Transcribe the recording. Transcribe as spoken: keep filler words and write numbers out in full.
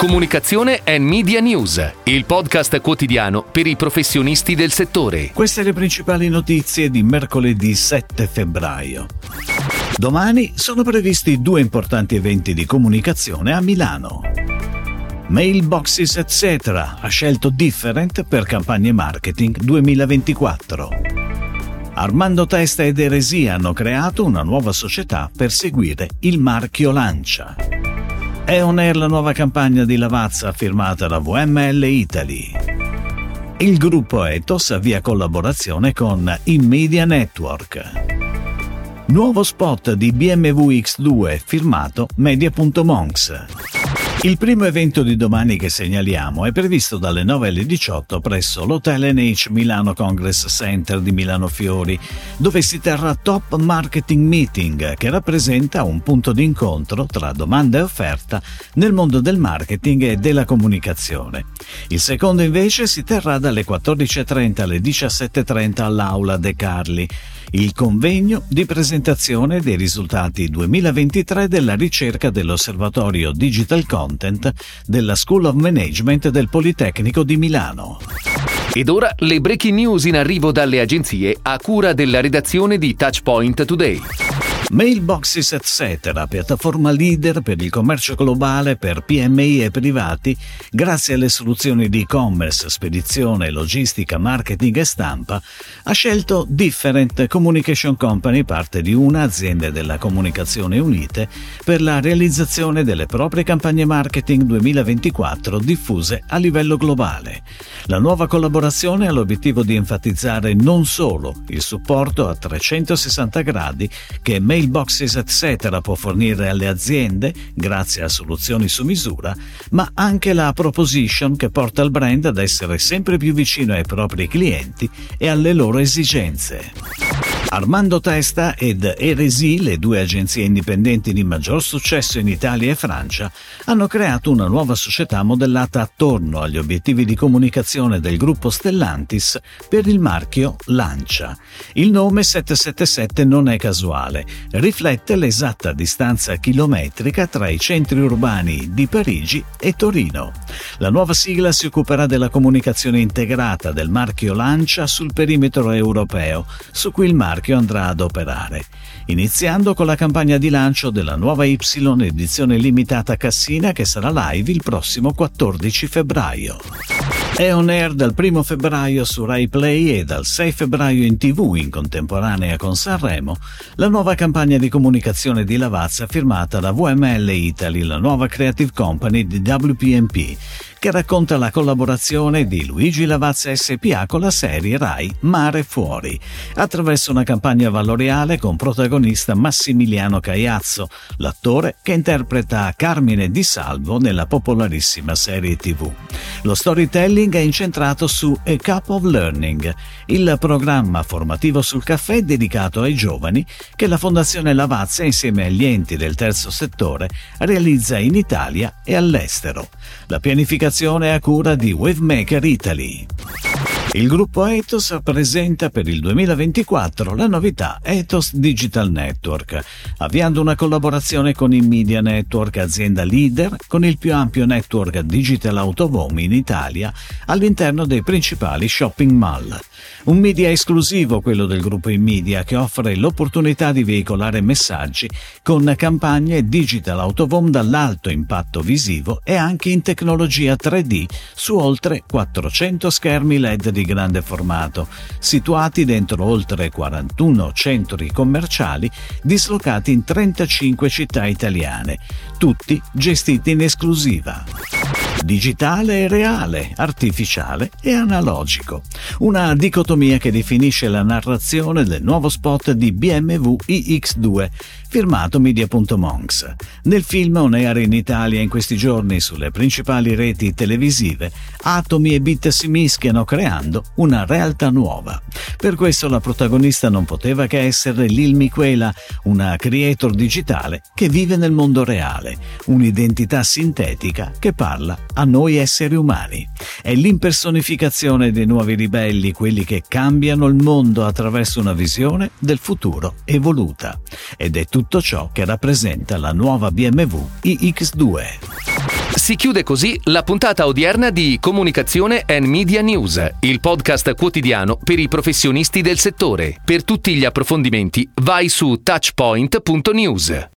Comunicazione e Media News, il podcast quotidiano per i professionisti del settore. Queste le principali notizie di mercoledì sette febbraio. Domani sono previsti due importanti eventi di comunicazione a Milano. Mailboxes eccetera ha scelto Different per campagne marketing duemilaventiquattro. Armando Testa ed Eresia hanno creato una nuova società per seguire il marchio Lancia. È on air la nuova campagna di Lavazza firmata da V M L Italy. Il gruppo Ethos avvia collaborazione con InMedia Network. Nuovo spot di B M W ics due firmato Media.Monks. Il primo evento di domani che segnaliamo è previsto dalle nove alle diciotto presso l'Hotel N H Milano Congress Center di Milano Fiori, dove si terrà Top Marketing Meeting, che rappresenta un punto di incontro tra domanda e offerta nel mondo del marketing e della comunicazione. Il secondo invece si terrà dalle quattordici e trenta alle diciassette e trenta all'Aula De Carli, il convegno di presentazione dei risultati duemilaventitré della ricerca dell'Osservatorio Digital Content della School of Management del Politecnico di Milano. Ed ora le breaking news in arrivo dalle agenzie a cura della redazione di Touchpoint Today. Mailboxes eccetera, piattaforma leader per il commercio globale per P M I e privati, grazie alle soluzioni di e-commerce, spedizione, logistica, marketing e stampa, ha scelto Different Communication Company, parte di un'azienda della Comunicazione Unite, per la realizzazione delle proprie campagne marketing duemilaventiquattro diffuse a livello globale. La nuova collaborazione ha l'obiettivo di enfatizzare non solo il supporto a trecentosessanta gradi che Mail Mailboxes eccetera può fornire alle aziende grazie a soluzioni su misura, ma anche la proposition che porta il brand ad essere sempre più vicino ai propri clienti e alle loro esigenze. Armando Testa ed Eresia, le due agenzie indipendenti di maggior successo in Italia e Francia, hanno creato una nuova società modellata attorno agli obiettivi di comunicazione del gruppo Stellantis per il marchio Lancia. Il nome sette sette sette non è casuale, riflette l'esatta distanza chilometrica tra i centri urbani di Parigi e Torino. La nuova sigla si occuperà della comunicazione integrata del marchio Lancia sul perimetro europeo, su cui il marchio andrà ad operare, iniziando con la campagna di lancio della nuova Ypsilon edizione limitata Cassina, che sarà live il prossimo quattordici febbraio. È on air dal primo febbraio su Rai Play e dal sei febbraio in tivù in contemporanea con Sanremo la nuova campagna di comunicazione di Lavazza firmata da V M L Italy, la nuova creative company di W P M P, che racconta la collaborazione di Luigi Lavazza S P A con la serie Rai Mare Fuori, attraverso una campagna valoriale con protagonista Massimiliano Caiazzo, l'attore che interpreta Carmine Di Salvo nella popolarissima serie tivù. Lo storytelling è incentrato su A Cup of Learning, il programma formativo sul caffè dedicato ai giovani che la Fondazione Lavazza, insieme agli enti del terzo settore, realizza in Italia e all'estero. La pianificazione a cura di WaveMaker Italy. Il gruppo Ethos presenta per il duemilaventiquattro la novità Ethos Digital Network, avviando una collaborazione con InMedia Network, azienda leader con il più ampio network digital out-of-home in Italia all'interno dei principali shopping mall. Un media esclusivo, quello del gruppo InMedia, che offre l'opportunità di veicolare messaggi con campagne digital out-of-home dall'alto impatto visivo e anche in tecnologia tre D su oltre quattrocento schermi L E D di di grande formato, situati dentro oltre quarantuno centri commerciali dislocati in trentacinque città italiane, tutti gestiti in esclusiva. Digitale e reale, artificiale e analogico. Una dicotomia che definisce la narrazione del nuovo spot di B M W i x due, firmato Media.Monks. Nel film on air in Italia in questi giorni sulle principali reti televisive, atomi e bit si mischiano creando una realtà nuova. Per questo la protagonista non poteva che essere Lil Miquela, una creator digitale che vive nel mondo reale, un'identità sintetica che parla a noi esseri umani. È l'impersonificazione dei nuovi ribelli, quelli che cambiano il mondo attraverso una visione del futuro evoluta. Ed è tutto ciò che rappresenta la nuova B M W i x due. Si chiude così la puntata odierna di Comunicazione e Media News, il podcast quotidiano per i professionisti del settore. Per tutti gli approfondimenti vai su touchpoint punto news.